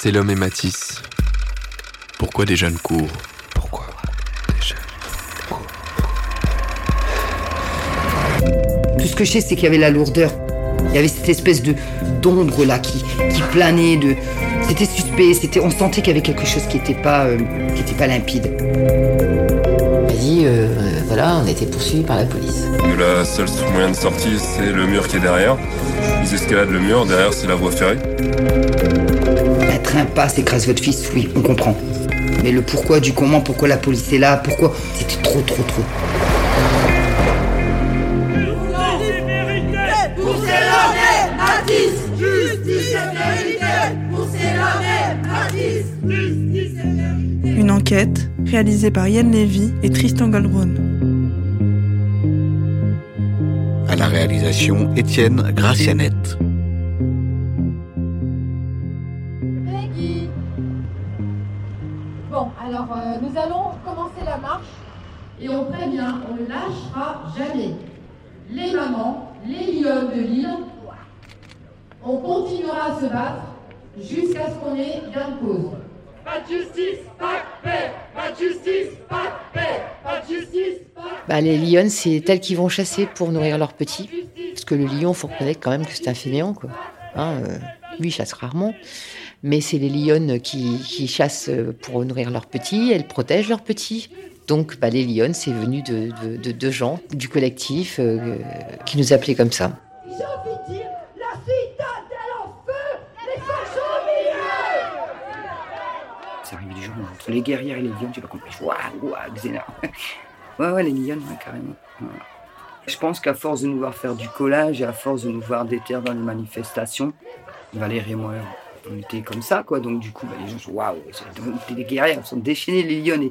Sélom et Mathis. Pourquoi des jeunes courent ? Pourquoi des jeunes courent ? Tout ce que je sais, c'est qu'il y avait la lourdeur. Il y avait cette espèce d'ombre là qui planait. C'était suspect. On sentait qu'il y avait quelque chose qui n'était pas limpide. On a dit, voilà, on a été poursuivis par la police. Le seul moyen de sortie, c'est le mur qui est derrière. Ils escaladent le mur. Derrière, c'est la voie ferrée. Un train passe, écrase votre fils. Oui, on comprend. Mais le pourquoi du comment, pourquoi la police est là, pourquoi... C'était trop. Une enquête réalisée par Yann Lévy et Tristan Galgron. À la réalisation, Étienne Gracianette. Peggy. Bon, alors nous allons commencer la marche et on prévient, on ne lâchera jamais. Les mamans, les lionnes de Lille, on continuera à se battre jusqu'à ce qu'on ait gain de cause. Pas de justice, pas de paix, pas de justice, pas de paix, pas de justice, pas de paix. Les lionnes, c'est elles qui vont chasser pour nourrir leurs petits. Parce que le lion, il faut reconnaître quand même que c'est un fainéant, quoi. Lui, il chasse rarement. Mais c'est les lionnes qui chassent pour nourrir leurs petits, elles protègent leurs petits. Donc les lionnes, c'est venu de gens, du collectif, qui nous appelaient comme ça. Entre les guerrières et les lions, tu vas comprendre. Waouh, Xena. Ouais, les lions, ouais, carrément. Ouais. Je pense qu'à force de nous voir faire du collage et à force de nous voir déterrer dans les manifestations, Valérie et moi, on était comme ça, quoi. Donc, du coup, les gens sont waouh, c'est des guerrières, elles sont déchaînées, les lions.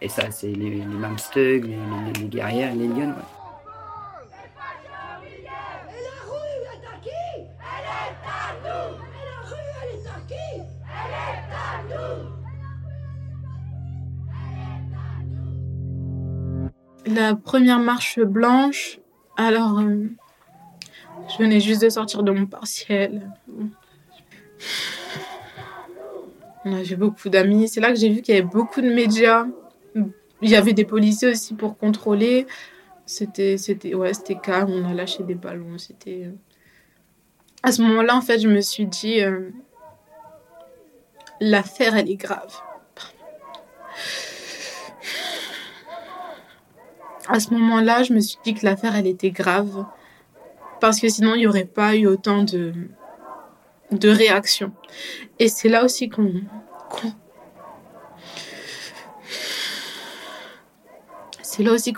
Et ça, c'est les mamstugs, les guerrières et les lions, ouais. La première marche blanche, alors je venais juste de sortir de mon partiel. J'ai beaucoup d'amis, c'est là que j'ai vu qu'il y avait beaucoup de médias. Il y avait des policiers aussi pour contrôler. C'était calme, on a lâché des ballons. C'était... À ce moment-là, en fait, je me suis dit, l'affaire, elle est grave. À ce moment-là, je me suis dit que l'affaire, elle était grave. Parce que sinon, il n'y aurait pas eu autant de réactions. Et c'est là aussi qu'on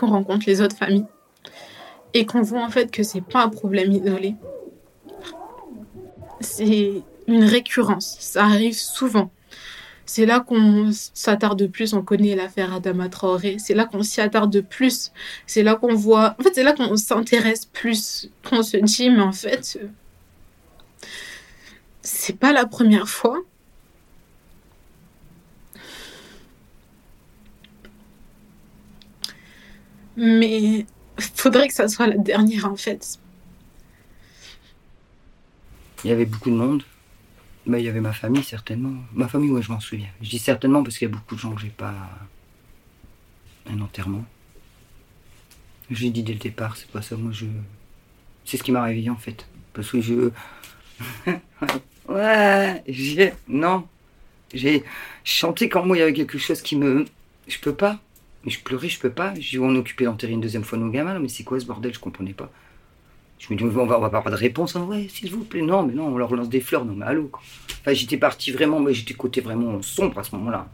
rencontre les autres familles. Et qu'on voit, en fait, que c'est pas un problème isolé. C'est une récurrence. Ça arrive souvent. C'est là qu'on s'attarde plus, on connaît l'affaire Adama Traoré, c'est là qu'on s'y attarde plus, c'est là qu'on voit... En fait, c'est là qu'on s'intéresse plus, qu'on se dit, mais en fait, c'est pas la première fois. Mais faudrait que ça soit la dernière, en fait. Il y avait beaucoup de monde. Il y avait ma famille, certainement. Ma famille, ouais, je m'en souviens. Je dis certainement parce qu'il y a beaucoup de gens que j'ai pas... un enterrement. J'ai dit dès le départ, c'est pas ça, moi, je... C'est ce qui m'a réveillé, en fait. Parce que je... J'ai chanté qu'en moi, il y avait quelque chose qui me... Je peux pas. Mais je pleurais, je peux pas. J'ai dit, on occupait d'enterrer une deuxième fois nos gamins, mais c'est quoi ce bordel, je comprenais pas. Je me dis, on va pas avoir de réponse. Hein. Ouais, s'il vous plaît. Non, mais non, on leur lance des fleurs. Non, mais allô, quoi. Enfin, j'étais parti vraiment, mais j'étais côté vraiment sombre à ce moment-là.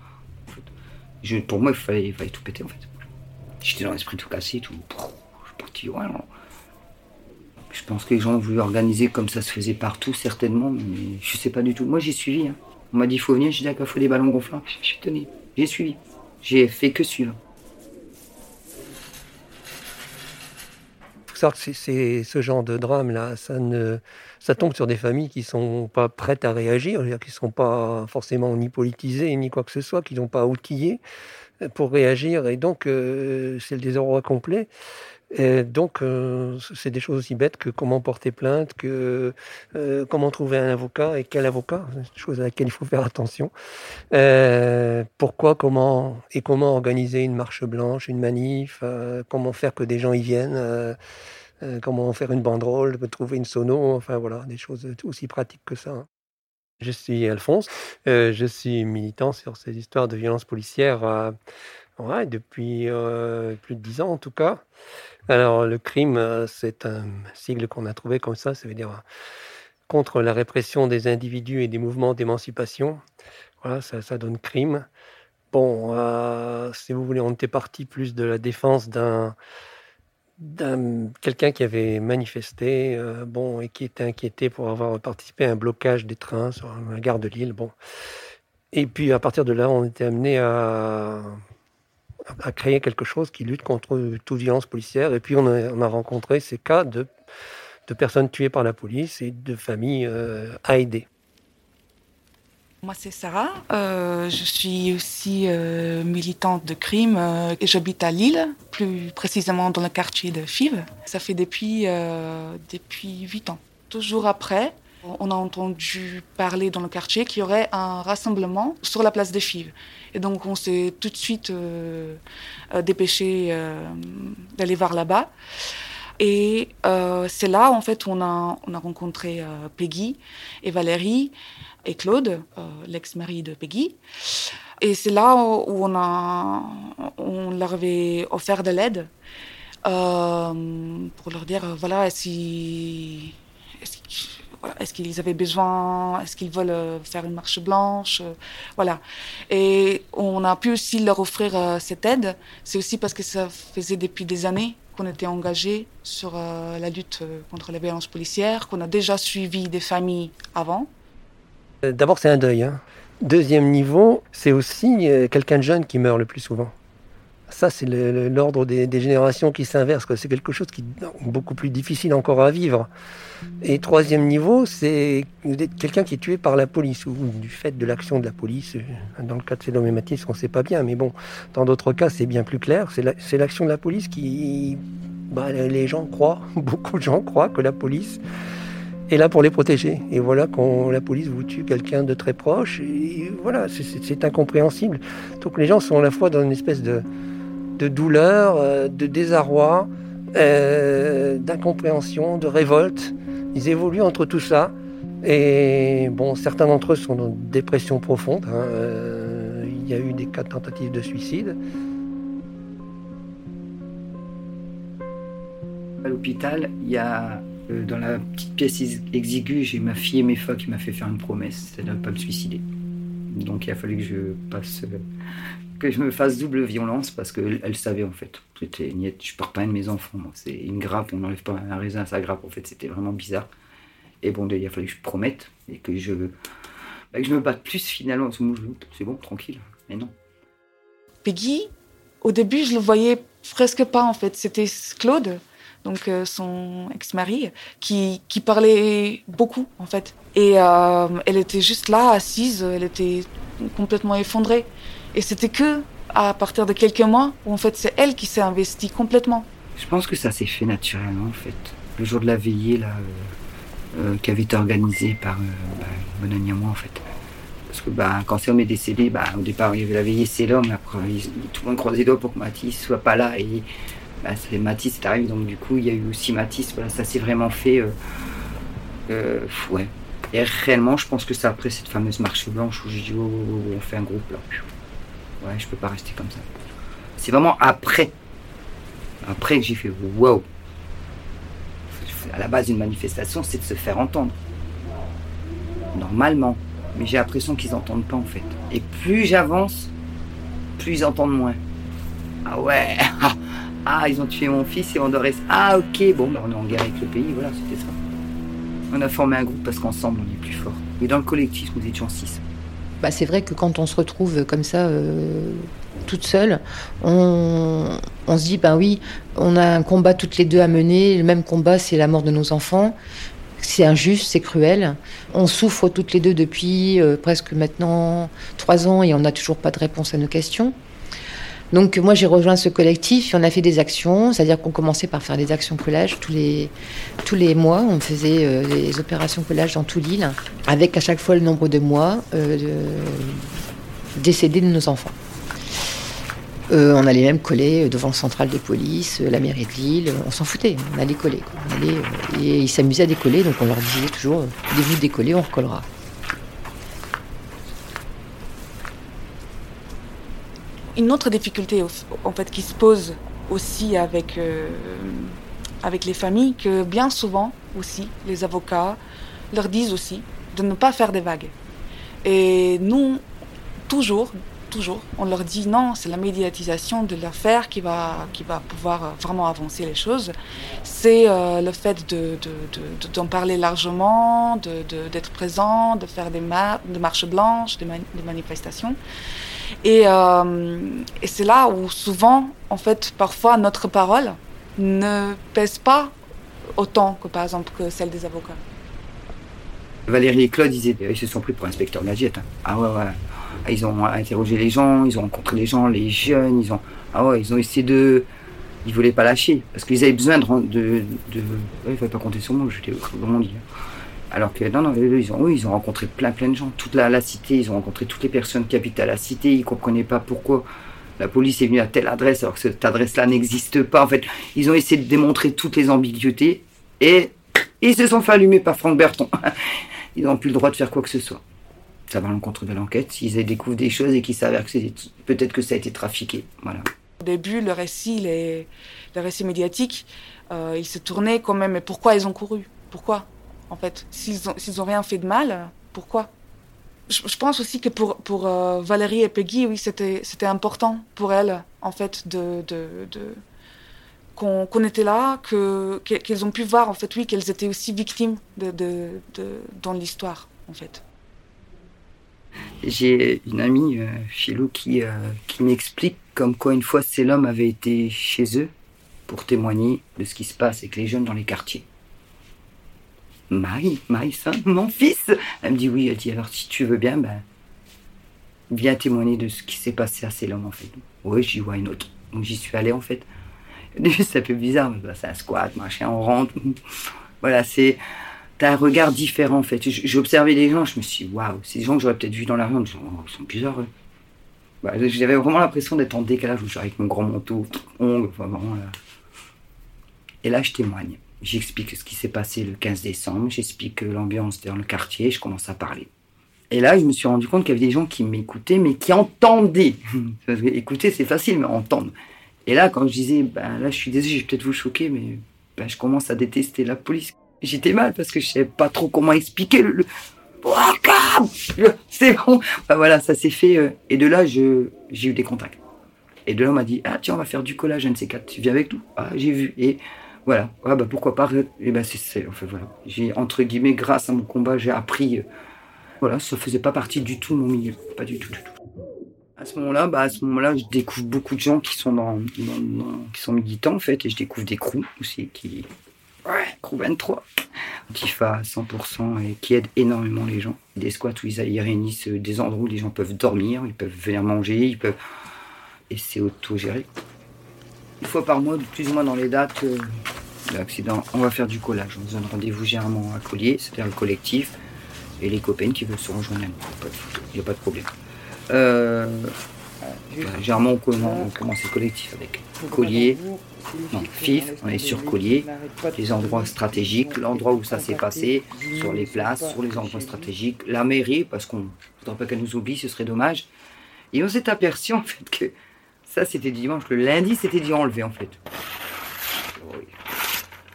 En fait, pour moi, il fallait tout péter, en fait. J'étais dans l'esprit tout cassé, tout. Je suis parti, ouais. Non. Je pense que les gens ont voulu organiser comme ça se faisait partout, certainement, mais je sais pas du tout. Moi, j'ai suivi. Hein. On m'a dit, il faut venir. J'ai dit, il faut des ballons gonflants. Je suis étonné. J'ai suivi. J'ai fait que suivre. C'est ce genre de drame-là, ça tombe sur des familles qui ne sont pas prêtes à réagir, qui ne sont pas forcément ni politisées, ni quoi que ce soit, qui n'ont pas outillé pour réagir. Et donc, c'est le désordre complet. Et donc, c'est des choses aussi bêtes que comment porter plainte, que comment trouver un avocat et quel avocat, c'est chose à laquelle il faut faire attention. Pourquoi, comment et comment organiser une marche blanche, une manif, comment faire que des gens y viennent, comment faire une banderole, trouver une sono, enfin voilà, des choses aussi pratiques que ça. Hein. Je suis Alphonse, je suis militant sur ces histoires de violences policières ouais, depuis plus de 10 ans en tout cas. Alors le CRIME, c'est un sigle qu'on a trouvé comme ça veut dire contre la répression des individus et des mouvements d'émancipation. Voilà, ça donne CRIME. Bon, si vous voulez, on était parti plus de la défense d'un quelqu'un qui avait manifesté et qui était inquiété pour avoir participé à un blocage des trains sur la gare de Lille. Bon. Et puis à partir de là, on était amené à créer quelque chose qui lutte contre toute violence policière. Et puis on a rencontré ces cas de personnes tuées par la police et de familles à aider. Moi, c'est Sarah. Je suis aussi militante de crime. J'habite à Lille, plus précisément dans le quartier de Fives. Ça fait depuis 8 ans. 2 jours après, on a entendu parler dans le quartier qu'il y aurait un rassemblement sur la place de Fives. Et donc, on s'est tout de suite dépêché d'aller voir là-bas. Et c'est là, en fait, on a rencontré Peggy et Valérie et Claude, l'ex-mari de Peggy. Et c'est là où on leur avait offert de l'aide pour leur dire, voilà, est-ce qu'ils avaient besoin, est-ce qu'ils veulent faire une marche blanche, voilà. Et on a pu aussi leur offrir cette aide. C'est aussi parce que ça faisait depuis des années qu'on était engagés sur la lutte contre les violences policières, qu'on a déjà suivi des familles avant. D'abord, c'est un deuil. Hein. Deuxième niveau, c'est aussi quelqu'un de jeune qui meurt le plus souvent. Ça, c'est l'ordre des générations qui s'inverse. C'est quelque chose qui est beaucoup plus difficile encore à vivre. Et troisième niveau, c'est quelqu'un qui est tué par la police ou du fait de l'action de la police. Dans le cas de Sélom et Mathis, on ne sait pas bien. Mais bon, dans d'autres cas, c'est bien plus clair. C'est l'action de la police qui... les gens croient, beaucoup de gens croient que la police... Et là pour les protéger. Et voilà, quand la police vous tue quelqu'un de très proche, et voilà, c'est incompréhensible. Donc les gens sont à la fois dans une espèce de douleur, de désarroi, d'incompréhension, de révolte. Ils évoluent entre tout ça. Et bon, certains d'entre eux sont dans une dépression profonde. Hein. Il y a eu des cas de tentatives de suicide. À l'hôpital, il y a... Dans la petite pièce exiguë, j'ai ma fille Mepha qui m'a fait faire une promesse, c'est de ne pas me suicider. Donc il a fallu que je me fasse double violence parce qu'elle savait en fait. C'était niette, je ne pars pas un de mes enfants, moi. C'est une grappe, on n'enlève pas un raisin à sa grappe, en fait c'était vraiment bizarre. Et bon, il a fallu que je promette et que je me batte plus finalement. C'est bon, tranquille, mais non. Peggy, au début je le voyais presque pas en fait, c'était Claude. Donc son ex-mari, qui parlait beaucoup, en fait. Et elle était juste là, assise, elle était complètement effondrée. Et c'était à partir de quelques mois, où en fait, c'est elle qui s'est investie complètement. Je pense que ça s'est fait naturellement, en fait. Le jour de la veillée, là, qui avait été organisée par une bonne amie à moi, en fait. Parce que quand Sélom est décédé, au départ, il y avait la veillée Sélom, après, tout le monde croise les doigts pour que Matisse soit pas là. Et... c'est Mathis qui arrive, donc du coup il y a eu aussi Mathis, voilà, ça s'est vraiment fait ouais. Et réellement je pense que c'est après cette fameuse marche blanche où je dis on fait un groupe là. Ouais, je peux pas rester comme ça. C'est vraiment après que j'ai fait wow. À la base d'une manifestation c'est de se faire entendre. Normalement. Mais j'ai l'impression qu'ils n'entendent pas en fait. Et plus j'avance, plus ils entendent moins. Ah ouais. Ah, ils ont tué mon fils et on doit rester. Ah, ok, bon, on est en guerre avec le pays, voilà, c'était ça. On a formé un groupe parce qu'ensemble, on est plus fort. Et dans le collectif, nous étions 6. C'est vrai que quand on se retrouve comme ça, toute seule, on se dit, oui, on a un combat toutes les deux à mener. Le même combat, c'est la mort de nos enfants. C'est injuste, c'est cruel. On souffre toutes les deux depuis presque maintenant 3 ans et on n'a toujours pas de réponse à nos questions. Donc moi j'ai rejoint ce collectif et on a fait des actions, c'est-à-dire qu'on commençait par faire des actions collage tous les mois, on faisait des opérations collage dans tout Lille, avec à chaque fois le nombre de mois décédés de nos enfants. On allait même coller devant le central de police, la mairie de Lille, on s'en foutait, on allait coller. Quoi. Et ils s'amusaient à décoller, donc on leur disait toujours « vous décollez, on recollera ». Une autre difficulté en fait, qui se pose aussi avec les familles, que bien souvent aussi, les avocats leur disent aussi de ne pas faire des vagues. Et nous, toujours, on leur dit non, c'est la médiatisation de l'affaire qui va pouvoir vraiment avancer les choses. C'est le fait d'en parler largement, d'être présent, de faire des marches blanches, des manifestations. Et c'est là où souvent, en fait, parfois, notre parole ne pèse pas autant que, par exemple, que celle des avocats. Valérie et Claude, ils se sont pris pour inspecteurs gadgets. Hein. Ah ouais. Ils ont interrogé les gens, ils ont rencontré les gens, les jeunes, ils ont essayé de... Ils voulaient pas lâcher, parce qu'ils avaient besoin de... Ouais, il fallait pas compter sur moi, j'étais dans mon lit. Alors que non, eux, ils ont rencontré plein de gens, toute la cité, ils ont rencontré toutes les personnes qui habitent à la cité, ils comprenaient pas pourquoi la police est venue à telle adresse alors que cette adresse-là n'existe pas. En fait, ils ont essayé de démontrer toutes les ambiguïtés et ils se sont fait allumer par Franck Berton. Ils n'ont plus le droit de faire quoi que ce soit. Ça va à l'encontre de l'enquête, ils découvrent des choses et qu'ils s'avèrent que peut-être que ça a été trafiqué. Voilà. Au début, le récit médiatique, il se tournait quand même. Mais pourquoi ils ont couru ? Pourquoi ? En fait, s'ils ont rien fait de mal, pourquoi ? Je pense aussi que pour Valérie et Peggy, oui, c'était important pour elles, en fait, qu'on était là, qu'elles ont pu voir, en fait, oui, qu'elles étaient aussi victimes dans l'histoire, en fait. J'ai une amie, Philou, qui m'explique comme quoi une fois Sélom avait été chez eux pour témoigner de ce qui se passe avec les jeunes dans les quartiers. Marie, mon fils, elle me dit oui, elle dit alors si tu veux bien, viens témoigner de ce qui s'est passé à Sélom en fait. Oui, j'y vois une autre. Donc j'y suis allé en fait. Au début, c'est un peu bizarre, mais c'est un squat, machin, on rentre. Voilà, c'est... T'as un regard différent en fait. J'observais les gens, je me suis dit waouh, c'est des gens que j'aurais peut-être vus dans la rue, ils sont bizarres. J'avais vraiment l'impression d'être en décalage, avec mon grand manteau, ongles, enfin vraiment. Là. Et là, je témoigne. J'explique ce qui s'est passé le 15 décembre, j'explique l'ambiance dans le quartier, je commence à parler. Et là, je me suis rendu compte qu'il y avait des gens qui m'écoutaient, mais qui entendaient. Parce que écouter, c'est facile, mais entendre. Et là, quand je disais, là, je suis désolé, je vais peut-être vous choquer, mais je commence à détester la police. J'étais mal parce que je ne savais pas trop comment expliquer c'est bon. Voilà, ça s'est fait. Et de là, j'ai eu des contacts. Et de là, on m'a dit, ah tiens, on va faire du collage, un de ces quatre, tu viens avec nous. Ah, j'ai vu. Et voilà, pourquoi pas. Et c'est enfin, voilà. J'ai, entre guillemets, grâce à mon combat, j'ai appris. Voilà, ça ne faisait pas partie du tout de mon milieu. Pas du tout. À ce moment-là, je découvre beaucoup de gens qui sont qui sont militants, en fait. Et je découvre des crews aussi qui... Ouais, crew 23, qui fait à 100% et qui aide énormément les gens. Des squats où ils réunissent des endroits où les gens peuvent dormir, ils peuvent venir manger, ils peuvent... Et c'est autogéré. Une fois par mois, plus ou moins dans les dates d'accident, on va faire du collage. On se donne rendez-vous généralement à Collier, c'est-à-dire le collectif, et les copains qui veulent se rejoindre. Il n'y a pas de problème. Généralement, on commence le collectif avec Collier, Fives, on est sur Collier, les endroits stratégiques, l'endroit où ça s'est passé, sur les places, sur les endroits stratégiques, la mairie, parce qu'on ne voudrait pas qu'elle nous oublie, ce serait dommage. Et on s'est aperçu en fait que ça c'était dimanche, le lundi c'était déjà enlevé en fait.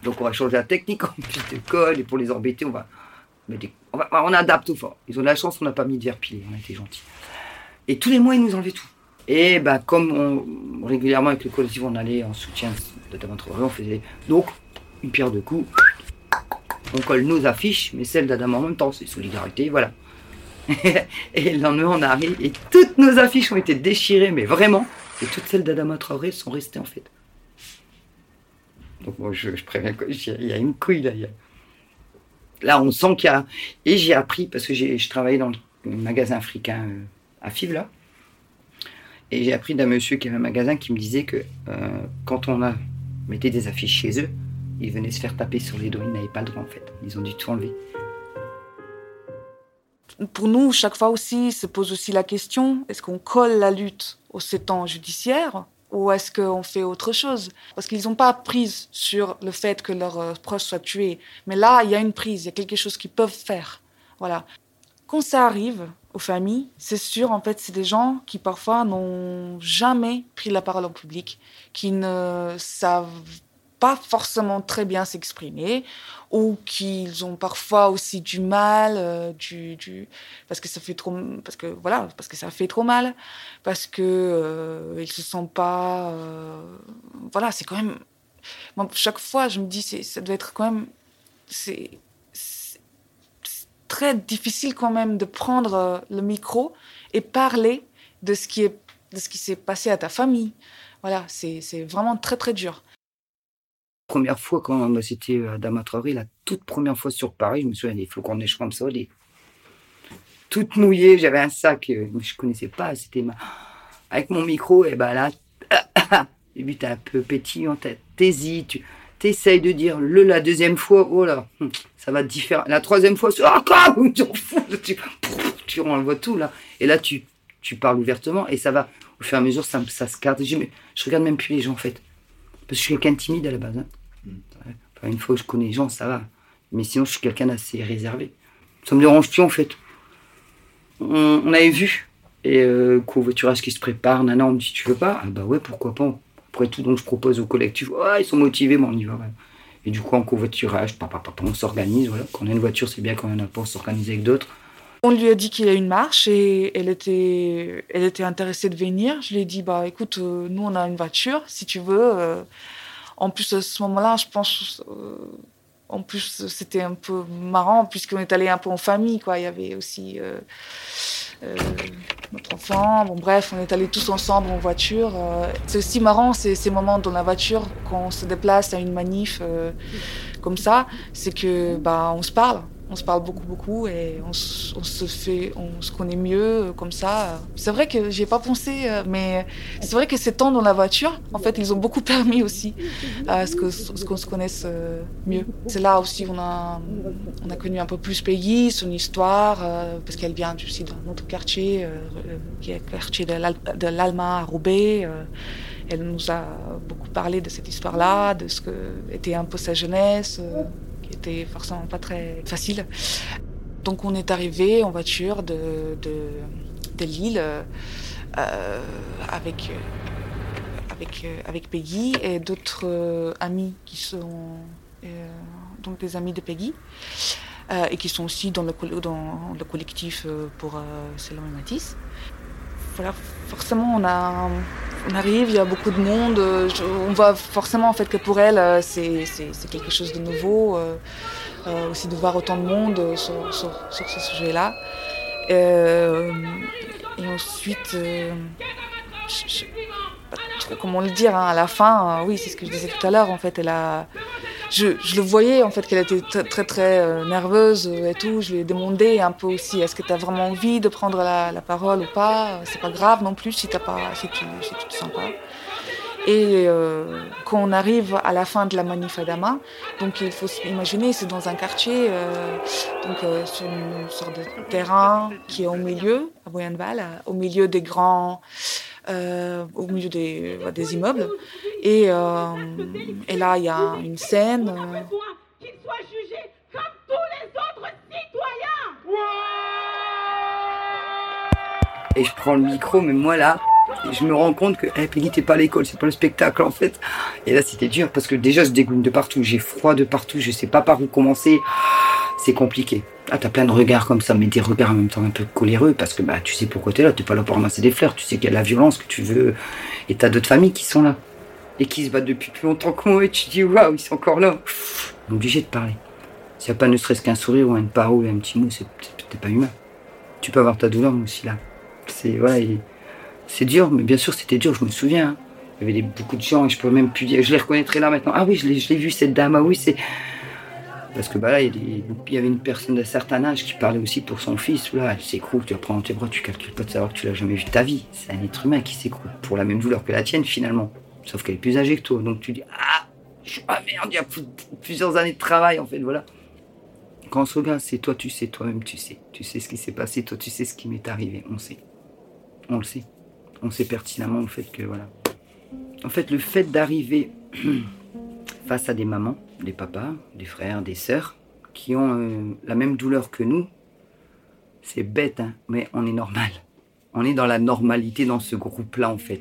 Donc on va changer la technique, on pique de colle et pour les embêter on adapte au fort. Ils ont de la chance, on n'a pas mis de verre pilé, on a été gentils. Et tous les mois ils nous enlevaient tout. Et comme régulièrement avec le collectif, on allait en soutien d'Adama Traoré, on faisait donc une pierre deux coups. On colle nos affiches, mais celles d'Adama en même temps, c'est solidarité, voilà. Et le lendemain, on arrive et toutes nos affiches ont été déchirées, mais vraiment. Et toutes celles d'Adama Traoré sont restées en fait. Donc moi, je préviens, il y a une couille là. Là, on sent qu'il y a... Et j'ai appris, parce que je travaillais dans le magasin africain à Fives là. Et j'ai appris d'un monsieur qui avait un magasin qui me disait que quand on a mettait des affiches chez eux, ils venaient se faire taper sur les doigts, ils n'avaient pas le droit en fait. Ils ont dû tout enlever. Pour nous, chaque fois aussi, se pose aussi la question, est-ce qu'on colle la lutte aux étangs judiciaires ou est-ce qu'on fait autre chose? Parce qu'ils n'ont pas prise sur le fait que leurs proches soient tués. Mais là, il y a une prise, il y a quelque chose qu'ils peuvent faire. Voilà. Quand ça arrive aux familles, c'est sûr, en fait, c'est des gens qui parfois n'ont jamais pris la parole en public, qui ne savent pas forcément très bien s'exprimer, ou qu'ils ont parfois aussi du mal, parce que ça fait trop, parce que ça fait trop mal, parce que ils se sentent pas, c'est quand même. Moi, chaque fois, je me dis, ça doit être quand même, c'est très difficile quand même de prendre le micro et parler de ce qui s'est passé à ta famille. Voilà, c'est vraiment très très dur. Première fois quand c'était Adama Traoré, la toute première fois sur Paris, je me souviens des flocons de neige comme ça, toute mouillée, j'avais un sac, je connaissais pas, c'était avec mon micro, et ben là, et puis t'es un peu pétillant, t'hésites, t'essayes de dire la deuxième fois, oh là, ça va différent, la troisième fois, tu renvoies tout là, et là tu parles ouvertement et ça va, au fur et à mesure ça se cadre, je regarde même plus les gens en fait, parce que je suis quelqu'un de timide à la base. Enfin, une fois que je connais les gens, ça va. Mais sinon, je suis quelqu'un d'assez réservé. Ça me dérange plus, en fait. On avait vu. Et qu'au voiturage qui se prépare, nana, on me dit, tu veux pas ? Ah bah ouais, pourquoi pas. Après tout, donc je propose au collectif. Ouais, ils sont motivés, bon, on y va. Ouais. Et du coup, en covoiturage, on s'organise. Voilà. Quand on a une voiture, c'est bien. Quand on en a pas, on s'organise avec d'autres. On lui a dit qu'il y a une marche et elle était intéressée de venir. Je lui ai dit, bah écoute, nous on a une voiture, si tu veux. En plus, à ce moment-là, je pense, en plus, c'était un peu marrant puisqu'on est allé un peu en famille, quoi. Il y avait aussi notre enfant. Bon, bref, on est allés tous ensemble en voiture. C'est aussi marrant, ces moments dans la voiture, quand on se déplace à une manif comme ça, c'est que, bah, on se parle. On se parle beaucoup et on se connaît mieux comme ça. C'est vrai que j'y ai pas pensé, mais c'est vrai que ces temps dans la voiture, en fait, ils ont beaucoup permis aussi à ce qu'on se connaisse mieux. C'est là aussi on a connu un peu plus Peggy, son histoire, parce qu'elle vient aussi d'un autre quartier, qui est le quartier de l'Alma à Roubaix. Elle nous a beaucoup parlé de cette histoire-là, de ce que était un peu sa jeunesse. C'était forcément pas très facile. Donc on est arrivé en voiture de Lille avec Peggy et d'autres amis qui sont donc des amis de Peggy et qui sont aussi dans le collectif pour Sélom et Mathis. Voilà, forcément on arrive, il y a beaucoup de monde, on voit forcément en fait que pour elle c'est quelque chose de nouveau, aussi de voir autant de monde sur ce sujet-là. Et ensuite, je ne sais pas trop comment le dire, hein, à la fin, oui c'est ce que je disais tout à l'heure en fait, je le voyais en fait qu'elle était très très nerveuse et tout. Je lui ai demandé un peu aussi, est-ce que tu as vraiment envie de prendre la parole ou pas? C'est pas grave non plus si tu te sens pas. Et quand on arrive à la fin de la manif Adama, donc il faut imaginer, c'est dans un quartier, sur une sorte de terrain qui est au milieu, à Boyanval, au milieu des grands. Au milieu des immeubles. Et là, il y a une scène. Qu'il soit jugé comme tous les autres citoyens. Ouais. Et je prends le micro, mais moi là, je me rends compte que Peggy, t'es pas à l'école, c'est pas le spectacle en fait. Et là, c'était dur parce que déjà, je dégoûte de partout, j'ai froid de partout, je sais pas par où commencer. C'est compliqué. Ah, t'as plein de regards comme ça, mais des regards en même temps un peu coléreux, parce que bah, tu sais pourquoi t'es là, t'es pas là pour ramasser des fleurs, tu sais qu'il y a de la violence que tu veux, et t'as d'autres familles qui sont là, et qui se battent depuis plus longtemps que moi, et tu te dis, waouh, ils sont encore là. On est obligé de parler. S'il n'y a pas ne serait-ce qu'un sourire ou une parole ou un petit mot, c'est pas humain. Tu peux avoir ta douleur, mais aussi là. C'est dur, mais bien sûr, c'était dur, je me souviens. Hein. Il y avait beaucoup de gens, et je peux même plus dire, je les reconnaîtrais là maintenant. Ah oui, je l'ai vu, cette dame, ah oui, c'est. Parce que bah, là, il y avait une personne d'un certain âge qui parlait aussi pour son fils. Là, elle s'écroule, tu la prends dans tes bras, tu calcules pas de savoir que tu l'as jamais vu de ta vie. C'est un être humain qui s'écroule pour la même douleur que la tienne finalement. Sauf qu'elle est plus âgée que toi. Donc tu dis, merde, il y a plusieurs années de travail en fait, voilà. Quand on se regarde, c'est toi, tu sais, toi-même, tu sais. Tu sais ce qui s'est passé, toi, tu sais ce qui m'est arrivé. On sait. On le sait. On sait pertinemment le fait que, voilà. En fait, le fait d'arriver face à des mamans, des papas, des frères, des sœurs, qui ont la même douleur que nous, c'est bête, hein, mais on est normal. On est dans la normalité dans ce groupe-là, en fait.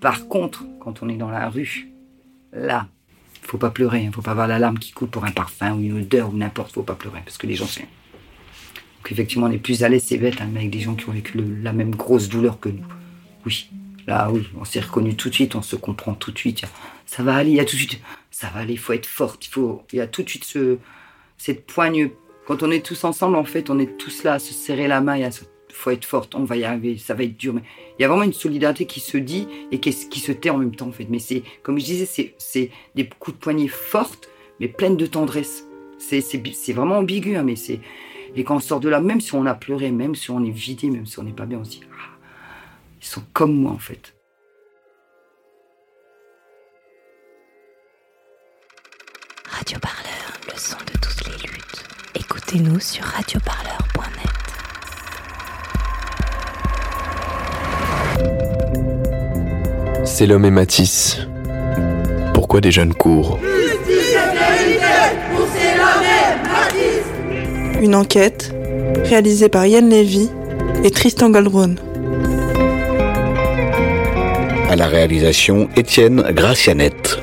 Par contre, quand on est dans la rue, là, faut pas pleurer, hein, faut pas avoir l'alarme qui coule pour un parfum ou une odeur ou n'importe, faut pas pleurer, parce que les gens, c'est... Donc effectivement, on est plus à l'aise, c'est bête, hein, mais avec des gens qui ont vécu la même grosse douleur que nous. Oui, là, oui, on s'est reconnus tout de suite, on se comprend tout de suite. Ça va aller, il y a tout de suite... Ça va aller, il faut être forte, il y a tout de suite cette poigne. Quand on est tous ensemble, en fait, on est tous là à se serrer la main, il faut être forte, on va y arriver, ça va être dur. Mais il y a vraiment une solidarité qui se dit et qui se tait en même temps, en fait. Mais c'est, comme je disais, c'est des coups de poignet fortes, mais pleines de tendresse. C'est vraiment ambigu, hein, mais c'est... Et quand on sort de là, même si on a pleuré, même si on est vidé, même si on n'est pas bien, on se dit « Ils sont comme moi, en fait ». Radio Parleur, le son de toutes les luttes. Écoutez-nous sur radioparleur.net. Sélom et Matisse. Pourquoi des jeunes courent ? Justice et vérité pour Sélom et Matisse. Une enquête réalisée par Yann Lévy et Tristan Galgron. À la réalisation, Étienne Gracianette.